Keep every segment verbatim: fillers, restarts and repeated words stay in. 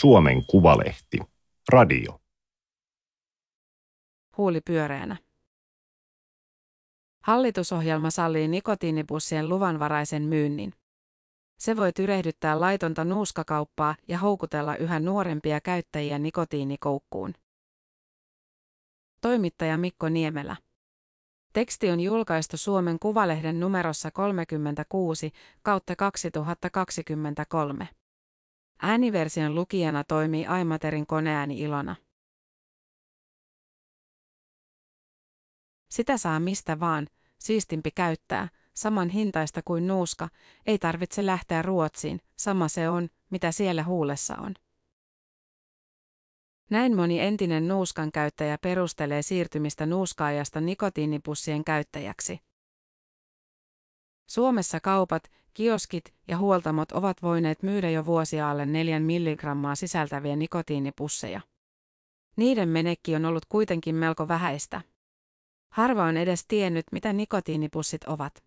Suomen Kuvalehti. Radio. Huuli pyöreänä. Hallitusohjelma sallii nikotiinipussien luvanvaraisen myynnin. Se voi tyrehdyttää laitonta nuuskakauppaa ja houkutella yhä nuorempia käyttäjiä nikotiinikoukkuun. Toimittaja Mikko Niemelä. Teksti on julkaistu Suomen Kuvalehden numerossa kolmekymmentäkuusi kautta kaksituhattakaksikymmentäkolme. Ääniversion lukijana toimii Aimaterin koneääni Ilona. Sitä saa mistä vaan, siistimpi käyttää, saman hintaista kuin nuuska, ei tarvitse lähteä Ruotsiin, sama se on, mitä siellä huulessa on. Näin moni entinen nuuskan käyttäjä perustelee siirtymistä nuuskaajasta nikotiinipussien käyttäjäksi. Suomessa kaupat, kioskit ja huoltamot ovat voineet myydä jo vuosia alle neljä milligrammaa sisältäviä nikotiinipusseja. Niiden menekki on ollut kuitenkin melko vähäistä. Harva on edes tiennyt, mitä nikotiinipussit ovat.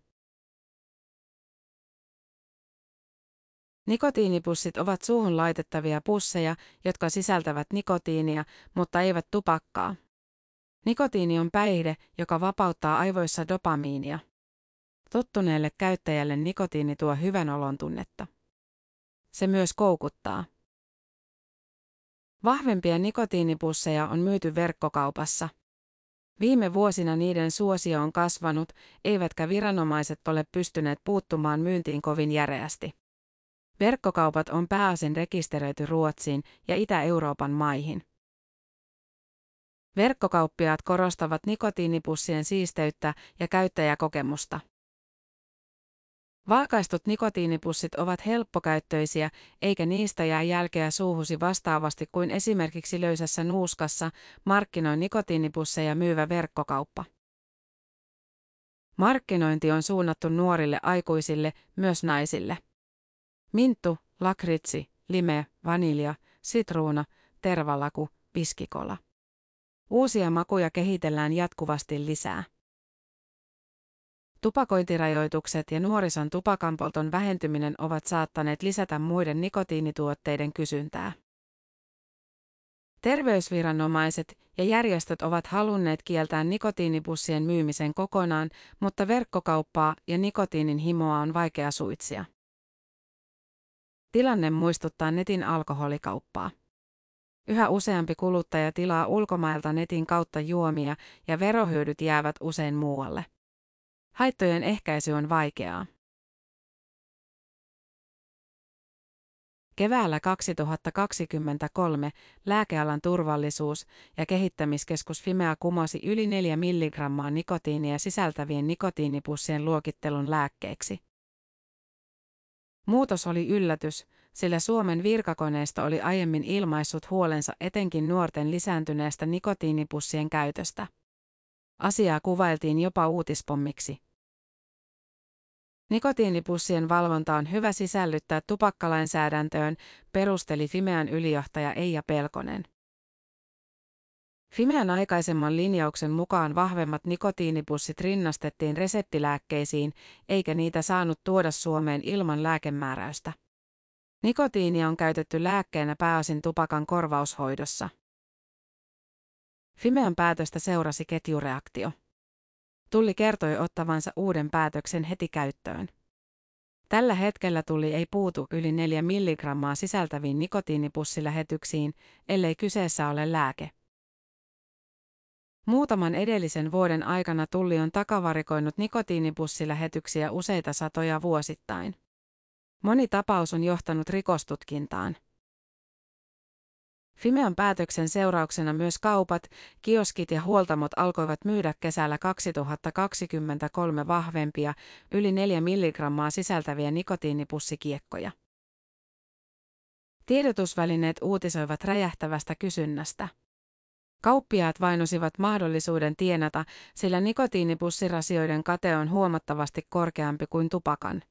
Nikotiinipussit ovat suuhun laitettavia pusseja, jotka sisältävät nikotiinia, mutta eivät tupakkaa. Nikotiini on päihde, joka vapauttaa aivoissa dopamiinia. Tottuneelle käyttäjälle nikotiini tuo hyvän olon tunnetta. Se myös koukuttaa. Vahvempia nikotiinipusseja on myyty verkkokaupassa. Viime vuosina niiden suosio on kasvanut, eivätkä viranomaiset ole pystyneet puuttumaan myyntiin kovin järeästi. Verkkokaupat on pääosin rekisteröity Ruotsiin ja Itä-Euroopan maihin. Verkkokauppiaat korostavat nikotiinipussien siisteyttä ja käyttäjäkokemusta. Valkaistut nikotiinipussit ovat helppokäyttöisiä, eikä niistä jää jälkeä suuhusi vastaavasti kuin esimerkiksi löysässä nuuskassa, markkinoi nikotiinipusseja myyvä verkkokauppa. Markkinointi on suunnattu nuorille aikuisille, myös naisille. Minttu, lakritsi, lime, vanilja, sitruuna, tervalaku, viskikola. Uusia makuja kehitellään jatkuvasti lisää. Tupakointirajoitukset ja nuorison tupakanpolton vähentyminen ovat saattaneet lisätä muiden nikotiinituotteiden kysyntää. Terveysviranomaiset ja järjestöt ovat halunneet kieltää nikotiinipussien myymisen kokonaan, mutta verkkokauppaa ja nikotiinin himoa on vaikea suitsia. Tilanne muistuttaa netin alkoholikauppaa. Yhä useampi kuluttaja tilaa ulkomailta netin kautta juomia ja verohyödyt jäävät usein muualle. Haittojen ehkäisy on vaikeaa. Keväällä kaksituhattakaksikymmentäkolme lääkealan turvallisuus- ja kehittämiskeskus Fimea kumosi yli neljä milligrammaa nikotiinia sisältävien nikotiinipussien luokittelun lääkkeeksi. Muutos oli yllätys, sillä Suomen virkakoneisto oli aiemmin ilmaissut huolensa etenkin nuorten lisääntyneestä nikotiinipussien käytöstä. Asiaa kuvailtiin jopa uutispommiksi. Nikotiinipussien valvonta on hyvä sisällyttää tupakkalainsäädäntöön, perusteli Fimean ylijohtaja Eija Pelkonen. Fimean aikaisemman linjauksen mukaan vahvemmat nikotiinipussit rinnastettiin reseptilääkkeisiin, eikä niitä saanut tuoda Suomeen ilman lääkemääräystä. Nikotiinia on käytetty lääkkeenä pääosin tupakan korvaushoidossa. Fimean päätöstä seurasi ketjureaktio. Tulli kertoi ottavansa uuden päätöksen heti käyttöön. Tällä hetkellä Tulli ei puutu yli neljä milligrammaa sisältäviin nikotiinipussilähetyksiin, ellei kyseessä ole lääke. Muutaman edellisen vuoden aikana Tulli on takavarikoinut nikotiinipussilähetyksiä useita satoja vuosittain. Moni tapaus on johtanut rikostutkintaan. Fimean päätöksen seurauksena myös kaupat, kioskit ja huoltamot alkoivat myydä kesällä kaksituhattakaksikymmentäkolme vahvempia, yli neljä milligrammaa sisältäviä nikotiinipussikiekkoja. Tiedotusvälineet uutisoivat räjähtävästä kysynnästä. Kauppiaat vainosivat mahdollisuuden tienata, sillä nikotiinipussirasioiden kate on huomattavasti korkeampi kuin tupakan.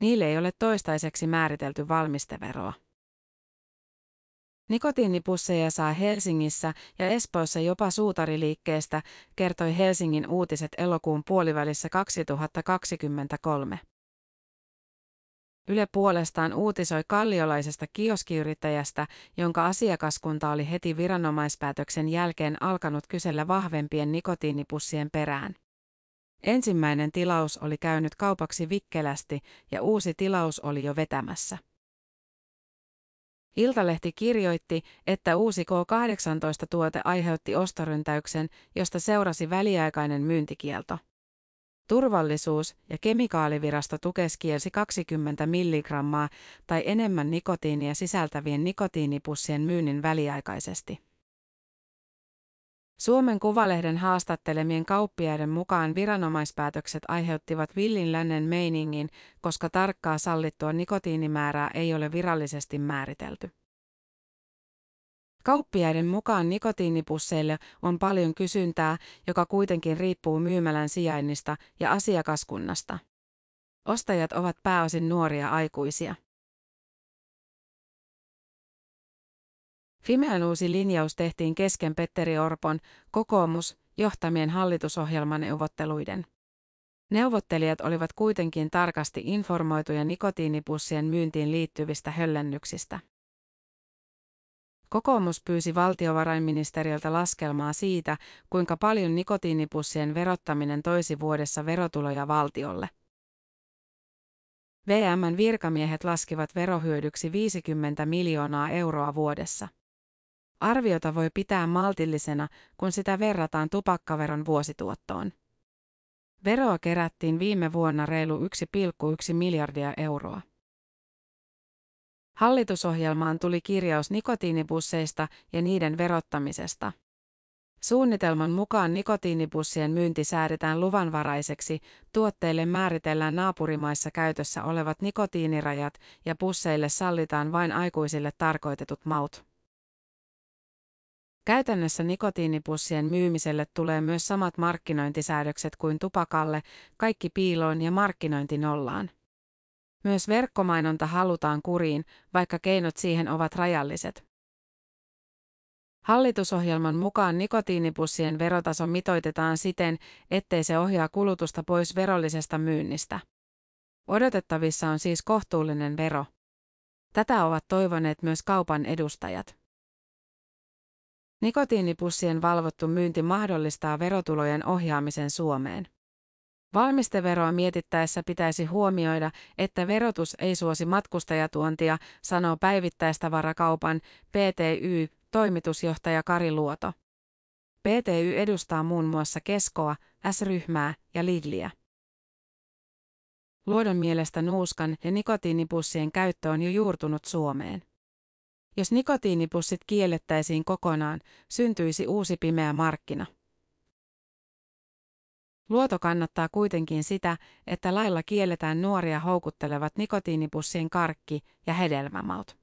Niille ei ole toistaiseksi määritelty valmisteveroa. Nikotiinipusseja saa Helsingissä ja Espoossa jopa suutariliikkeestä, kertoi Helsingin uutiset elokuun puolivälissä kaksituhattakaksikymmentäkolme. Yle puolestaan uutisoi kalliolaisesta kioskiyrittäjästä, jonka asiakaskunta oli heti viranomaispäätöksen jälkeen alkanut kysellä vahvempien nikotiinipussien perään. Ensimmäinen tilaus oli käynyt kaupaksi vikkelästi ja uusi tilaus oli jo vetämässä. Iltalehti kirjoitti, että uusi koo kahdeksantoista-tuote aiheutti ostoryntäyksen, josta seurasi väliaikainen myyntikielto. Turvallisuus- ja kemikaalivirasto Tukes kielsi kaksikymmentä milligrammaa tai enemmän nikotiinia sisältävien nikotiinipussien myynnin väliaikaisesti. Suomen Kuvalehden haastattelemien kauppiaiden mukaan viranomaispäätökset aiheuttivat villin lännen meiningin, koska tarkkaa sallittua nikotiinimäärää ei ole virallisesti määritelty. Kauppiaiden mukaan nikotiinipusseille on paljon kysyntää, joka kuitenkin riippuu myymälän sijainnista ja asiakaskunnasta. Ostajat ovat pääosin nuoria aikuisia. Fimean uusi linjaus tehtiin kesken Petteri Orpon, kokoomus, johtamien hallitusohjelmaneuvotteluiden. Neuvottelijat olivat kuitenkin tarkasti informoituja nikotiinipussien myyntiin liittyvistä höllennyksistä. Kokoomus pyysi valtiovarainministeriöltä laskelmaa siitä, kuinka paljon nikotiinipussien verottaminen toisi vuodessa verotuloja valtiolle. V M:n virkamiehet laskivat verohyödyksi viisikymmentä miljoonaa euroa vuodessa. Arviota voi pitää maltillisena, kun sitä verrataan tupakkaveron vuosituottoon. Veroa kerättiin viime vuonna reilu yksi pilkku yksi miljardia euroa. Hallitusohjelmaan tuli kirjaus nikotiinipusseista ja niiden verottamisesta. Suunnitelman mukaan nikotiinipussien myynti säädetään luvanvaraiseksi, tuotteille määritellään naapurimaissa käytössä olevat nikotiinirajat ja pusseille sallitaan vain aikuisille tarkoitetut maut. Käytännössä nikotiinipussien myymiselle tulee myös samat markkinointisäädökset kuin tupakalle, kaikki piiloon ja markkinointi nollaan. Myös verkkomainonta halutaan kuriin, vaikka keinot siihen ovat rajalliset. Hallitusohjelman mukaan nikotiinipussien verotaso mitoitetaan siten, ettei se ohjaa kulutusta pois verollisesta myynnistä. Odotettavissa on siis kohtuullinen vero. Tätä ovat toivoneet myös kaupan edustajat. Nikotiinipussien valvottu myynti mahdollistaa verotulojen ohjaamisen Suomeen. Valmisteveroa mietittäessä pitäisi huomioida, että verotus ei suosi matkustajatuontia, sanoo päivittäistavarakaupan P T Y toimitusjohtaja Kari Luoto. P T Y edustaa muun muassa Keskoa, S-ryhmää ja Lidliä. Luodon mielestä nuuskan ja nikotiinipussien käyttö on jo juurtunut Suomeen. Jos nikotiinipussit kiellettäisiin kokonaan, syntyisi uusi pimeä markkina. Luoto kannattaa kuitenkin sitä, että lailla kielletään nuoria houkuttelevat nikotiinipussien karkki- ja hedelmämaut.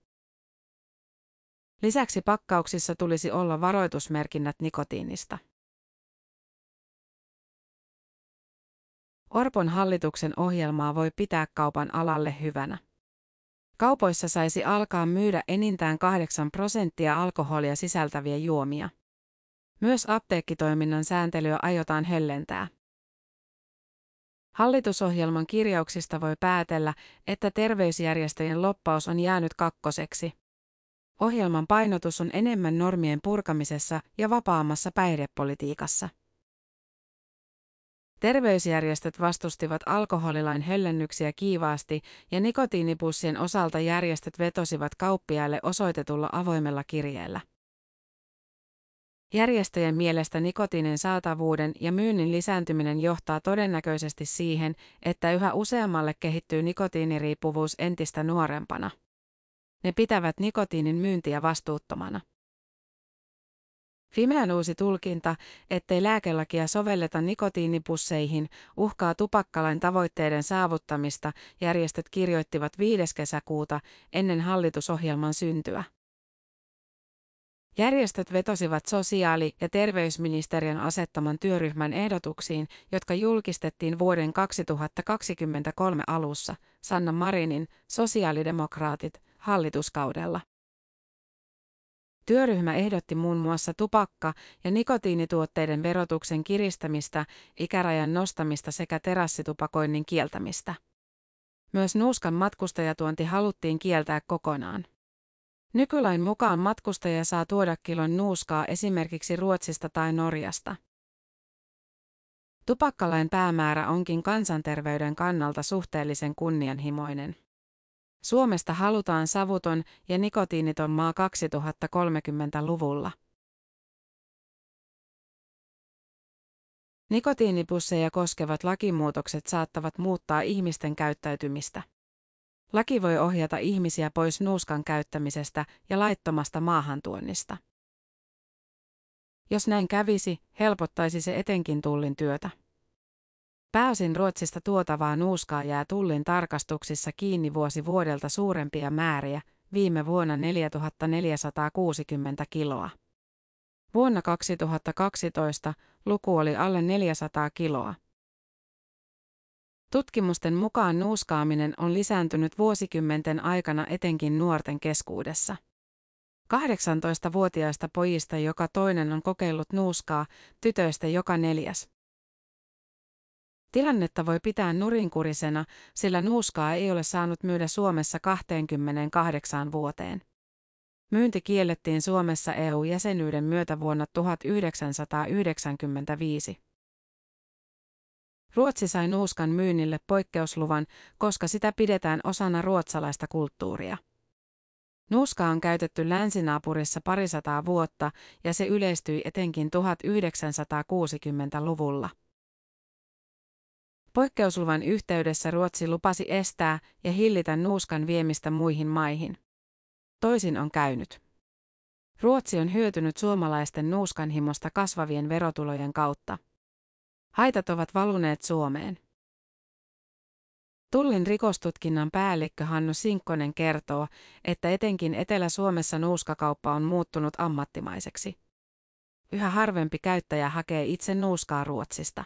Lisäksi pakkauksissa tulisi olla varoitusmerkinnät nikotiinista. Orpon hallituksen ohjelmaa voi pitää kaupan alalle hyvänä. Kaupoissa saisi alkaa myydä enintään kahdeksan prosenttia alkoholia sisältäviä juomia. Myös apteekkitoiminnan sääntelyä aiotaan höllentää. Hallitusohjelman kirjauksista voi päätellä, että terveysjärjestöjen lobbaus on jäänyt kakkoseksi. Ohjelman painotus on enemmän normien purkamisessa ja vapaammassa päihdepolitiikassa. Terveysjärjestöt vastustivat alkoholilain höllennyksiä kiivaasti ja nikotiinipussien osalta järjestöt vetosivat kauppiaille osoitetulla avoimella kirjeellä. Järjestöjen mielestä nikotiinin saatavuuden ja myynnin lisääntyminen johtaa todennäköisesti siihen, että yhä useammalle kehittyy nikotiiniriippuvuus entistä nuorempana. Ne pitävät nikotiinin myyntiä vastuuttomana. Fimean uusi tulkinta, ettei lääkelakia sovelleta nikotiinipusseihin, uhkaa tupakkalain tavoitteiden saavuttamista, järjestöt kirjoittivat viides kesäkuuta ennen hallitusohjelman syntyä. Järjestöt vetosivat sosiaali- ja terveysministeriön asettaman työryhmän ehdotuksiin, jotka julkistettiin vuoden kaksituhattakaksikymmentäkolme alussa Sanna Marinin, sosiaalidemokraatit, hallituskaudella. Työryhmä ehdotti muun muassa tupakka- ja nikotiinituotteiden verotuksen kiristämistä, ikärajan nostamista sekä terassitupakoinnin kieltämistä. Myös nuuskan matkustajatuonti haluttiin kieltää kokonaan. Nykylain mukaan matkustaja saa tuoda kilon nuuskaa esimerkiksi Ruotsista tai Norjasta. Tupakkalain päämäärä onkin kansanterveyden kannalta suhteellisen kunnianhimoinen. Suomesta halutaan savuton ja nikotiiniton maa kaksituhattakolmekymmentäluvulla. Nikotiinipusseja koskevat lakimuutokset saattavat muuttaa ihmisten käyttäytymistä. Laki voi ohjata ihmisiä pois nuuskan käyttämisestä ja laittomasta maahantuonnista. Jos näin kävisi, helpottaisi se etenkin Tullin työtä. Pääosin Ruotsista tuotavaa nuuskaa jää Tullin tarkastuksissa kiinni vuosi vuodelta suurempia määriä, viime vuonna neljätuhatta neljäsataakuusikymmentä kiloa. Vuonna kaksituhattakaksitoista luku oli alle neljäsataa kiloa. Tutkimusten mukaan nuuskaaminen on lisääntynyt vuosikymmenten aikana etenkin nuorten keskuudessa. kahdeksantoistavuotiaista pojista joka toinen on kokeillut nuuskaa, tytöistä joka neljäs. Tilannetta voi pitää nurinkurisena, sillä nuuskaa ei ole saanut myydä Suomessa kaksikymmentäkahdeksan vuoteen. Myynti kiellettiin Suomessa E U-jäsenyyden myötä vuonna tuhatyhdeksänsataayhdeksänkymmentäviisi. Ruotsi sai nuuskan myynnille poikkeusluvan, koska sitä pidetään osana ruotsalaista kulttuuria. Nuuskaa on käytetty länsinaapurissa parisataa vuotta ja se yleistyi etenkin tuhatyhdeksänsataakuusikymmentäluvulla. Poikkeusluvan yhteydessä Ruotsi lupasi estää ja hillitä nuuskan viemistä muihin maihin. Toisin on käynyt. Ruotsi on hyötynyt suomalaisten nuuskanhimosta kasvavien verotulojen kautta. Haitat ovat valuneet Suomeen. Tullin rikostutkinnan päällikkö Hannu Sinkkonen kertoo, että etenkin Etelä-Suomessa nuuskakauppa on muuttunut ammattimaiseksi. Yhä harvempi käyttäjä hakee itse nuuskaa Ruotsista.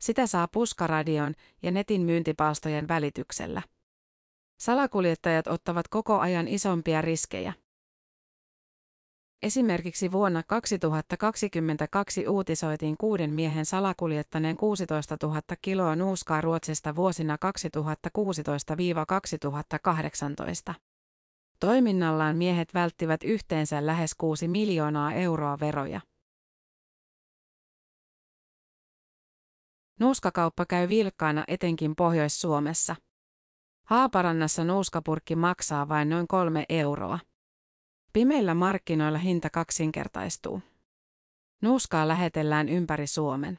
Sitä saa puskaradion ja netin myyntipalstojen välityksellä. Salakuljettajat ottavat koko ajan isompia riskejä. Esimerkiksi vuonna kaksituhattakaksikymmentäkaksi uutisoitiin kuuden miehen salakuljettaneen kuusitoistatuhatta kiloa nuuskaa Ruotsista vuosina kaksituhattakuusitoista–kaksituhattakahdeksantoista. Toiminnallaan miehet välttivät yhteensä lähes kuusi miljoonaa euroa veroja. Nuuskakauppa käy vilkkaana etenkin Pohjois-Suomessa. Haaparannassa nuuskapurkki maksaa vain noin kolme euroa. Pimeillä markkinoilla hinta kaksinkertaistuu. Nuuskaa lähetellään ympäri Suomen.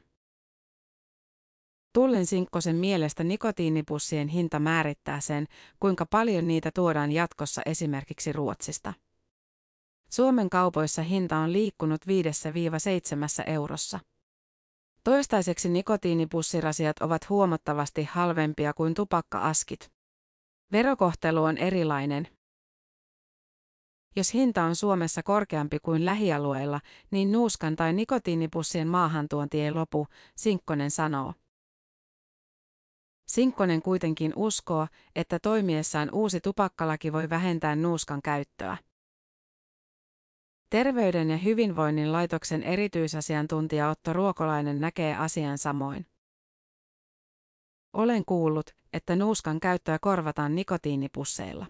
Tullin Sinkkosen mielestä nikotiinipussien hinta määrittää sen, kuinka paljon niitä tuodaan jatkossa esimerkiksi Ruotsista. Suomen kaupoissa hinta on liikkunut viidestä seitsemään eurossa. Toistaiseksi nikotiinipussirasiat ovat huomattavasti halvempia kuin tupakka-askit. Verokohtelu on erilainen. Jos hinta on Suomessa korkeampi kuin lähialueilla, niin nuuskan tai nikotiinipussien maahantuonti ei lopu, Sinkkonen sanoo. Sinkkonen kuitenkin uskoo, että toimiessaan uusi tupakkalaki voi vähentää nuuskan käyttöä. Terveyden ja hyvinvoinnin laitoksen erityisasiantuntija Otto Ruokolainen näkee asian samoin. Olen kuullut, että nuuskan käyttöä korvataan nikotiinipusseilla.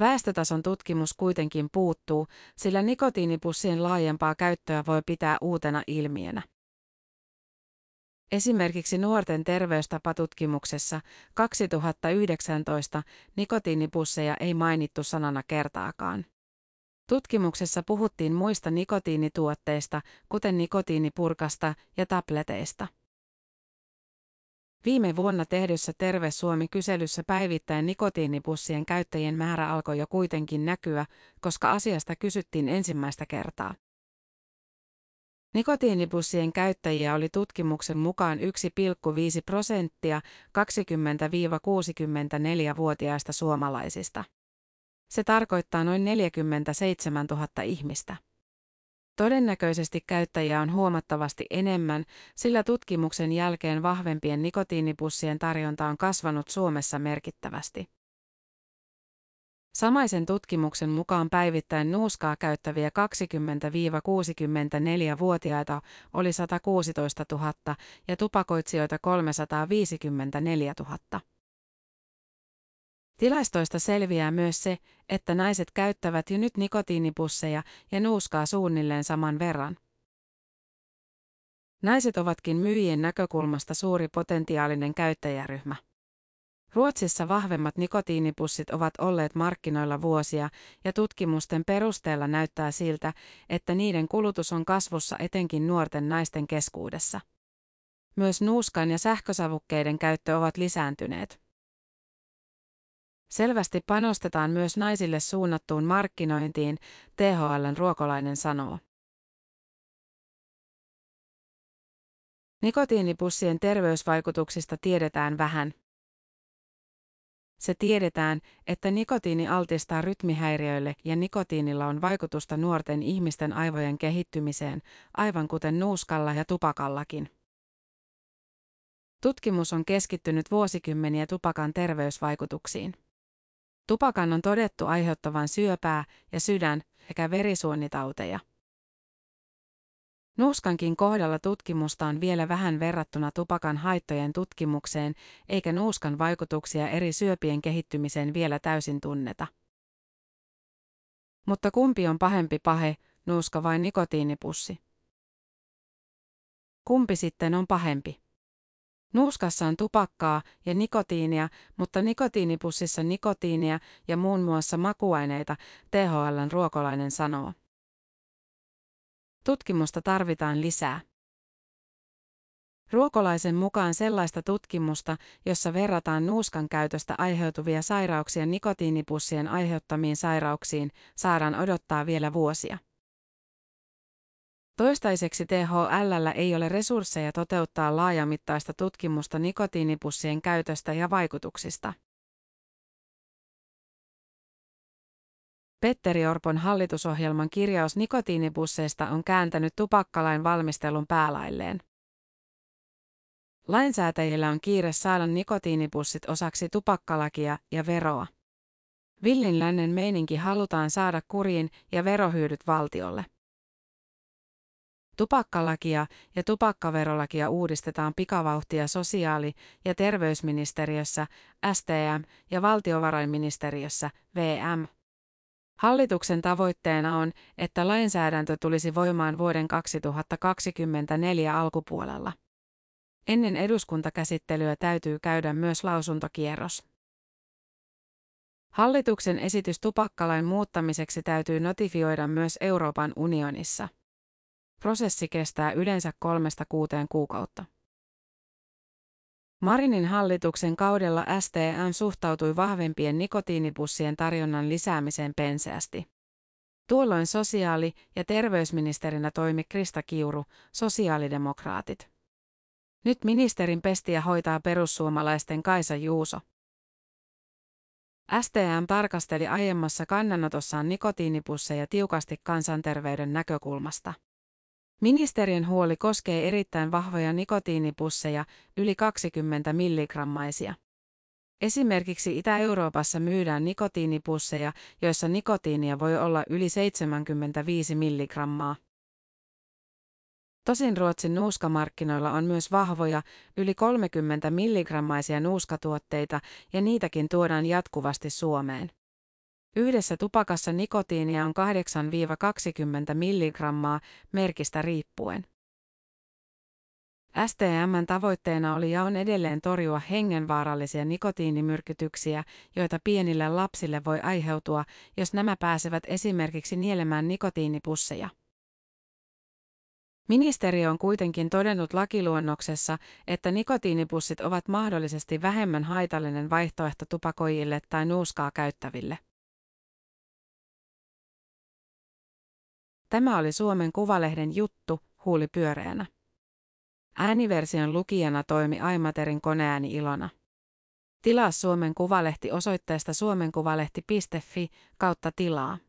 Väestötason tutkimus kuitenkin puuttuu, sillä nikotiinipussien laajempaa käyttöä voi pitää uutena ilmiönä. Esimerkiksi nuorten terveystapatutkimuksessa kaksituhattayhdeksäntoista nikotiinipusseja ei mainittu sanana kertaakaan. Tutkimuksessa puhuttiin muista nikotiinituotteista, kuten nikotiinipurkasta ja tableteista. Viime vuonna tehdyssä Terve Suomi-kyselyssä päivittäin nikotiinipussien käyttäjien määrä alkoi jo kuitenkin näkyä, koska asiasta kysyttiin ensimmäistä kertaa. Nikotiinipussien käyttäjiä oli tutkimuksen mukaan yksi pilkku viisi prosenttia kaksikymmentä–kuusikymmentäneljä-vuotiaista suomalaisista. Se tarkoittaa noin neljäkymmentäseitsemäntuhatta ihmistä. Todennäköisesti käyttäjiä on huomattavasti enemmän, sillä tutkimuksen jälkeen vahvempien nikotiinipussien tarjonta on kasvanut Suomessa merkittävästi. Samaisen tutkimuksen mukaan päivittäin nuuskaa käyttäviä kaksikymmentä–kuusikymmentäneljä-vuotiaita oli sata kuusitoista tuhatta ja tupakoitsijoita kolmesataaviisikymmentäneljä tuhatta. Tilastoista selviää myös se, että naiset käyttävät jo nyt nikotiinipusseja ja nuuskaa suunnilleen saman verran. Naiset ovatkin myyjien näkökulmasta suuri potentiaalinen käyttäjäryhmä. Ruotsissa vahvemmat nikotiinipussit ovat olleet markkinoilla vuosia ja tutkimusten perusteella näyttää siltä, että niiden kulutus on kasvussa etenkin nuorten naisten keskuudessa. Myös nuuskan ja sähkösavukkeiden käyttö ovat lisääntyneet. Selvästi panostetaan myös naisille suunnattuun markkinointiin, T H L:n Ruokolainen sanoo. Nikotiinipussien terveysvaikutuksista tiedetään vähän. Se tiedetään, että nikotiini altistaa rytmihäiriöille ja nikotiinilla on vaikutusta nuorten ihmisten aivojen kehittymiseen, aivan kuten nuuskalla ja tupakallakin. Tutkimus on keskittynyt vuosikymmeniä tupakan terveysvaikutuksiin. Tupakan on todettu aiheuttavan syöpää ja sydän- sekä verisuonitauteja. Nuuskankin kohdalla tutkimusta on vielä vähän verrattuna tupakan haittojen tutkimukseen, eikä nuuskan vaikutuksia eri syöpien kehittymiseen vielä täysin tunneta. Mutta kumpi on pahempi pahe, nuuska vai nikotiinipussi? Kumpi sitten on pahempi? Nuuskassa on tupakkaa ja nikotiinia, mutta nikotiinipussissa nikotiinia ja muun muassa makuaineita, T H L:n Ruokolainen sanoo. Tutkimusta tarvitaan lisää. Ruokolaisen mukaan sellaista tutkimusta, jossa verrataan nuuskan käytöstä aiheutuvia sairauksia nikotiinipussien aiheuttamiin sairauksiin, saadaan odottaa vielä vuosia. Toistaiseksi T H L:llä ei ole resursseja toteuttaa laajamittaista tutkimusta nikotiinipussien käytöstä ja vaikutuksista. Petteri Orpon hallitusohjelman kirjaus nikotiinipusseista on kääntänyt tupakkalain valmistelun päälailleen. Lainsäätäjillä on kiire saada nikotiinipussit osaksi tupakkalakia ja veroa. Villin lännen meininki halutaan saada kuriin ja verohyödyt valtiolle. Tupakkalakia ja tupakkaverolakia uudistetaan pikavauhtia sosiaali- ja terveysministeriössä, S T M, ja valtiovarainministeriössä, V M. Hallituksen tavoitteena on, että lainsäädäntö tulisi voimaan vuoden kaksituhattakaksikymmentäneljä alkupuolella. Ennen eduskuntakäsittelyä täytyy käydä myös lausuntokierros. Hallituksen esitys tupakkalain muuttamiseksi täytyy notifioida myös Euroopan unionissa. Prosessi kestää yleensä kolmesta kuuteen kuukautta. Marinin hallituksen kaudella S T M suhtautui vahvempien nikotiinipussien tarjonnan lisäämiseen penseästi. Tuolloin sosiaali- ja terveysministerinä toimi Krista Kiuru, sosiaalidemokraatit. Nyt ministerin pestiä hoitaa perussuomalaisten Kaisa Juuso. S T M tarkasteli aiemmassa kannanotossaan nikotiinipusseja tiukasti kansanterveyden näkökulmasta. Ministeriön huoli koskee erittäin vahvoja nikotiinipusseja, yli kaksikymmentä milligrammaisia. Esimerkiksi Itä-Euroopassa myydään nikotiinipusseja, joissa nikotiinia voi olla yli seitsemänkymmentäviisi milligrammaa. Tosin Ruotsin nuuskamarkkinoilla on myös vahvoja, yli kolmekymmentä milligrammaisia nuuskatuotteita, ja niitäkin tuodaan jatkuvasti Suomeen. Yhdessä tupakassa nikotiinia on kahdeksan–kaksikymmentä milligrammaa merkistä riippuen. S T M:n tavoitteena oli ja on edelleen torjua hengenvaarallisia nikotiinimyrkytyksiä, joita pienille lapsille voi aiheutua, jos nämä pääsevät esimerkiksi nielemään nikotiinipusseja. Ministeriö on kuitenkin todennut lakiluonnoksessa, että nikotiinipussit ovat mahdollisesti vähemmän haitallinen vaihtoehto tupakoijille tai nuuskaa käyttäville. Tämä oli Suomen Kuvalehden juttu, huuli pyöreänä. Ääniversion lukijana toimi Aimaterin koneääni Ilona. Tilaa Suomen Kuvalehti osoitteesta suomenkuvalehti piste fi kautta tilaa.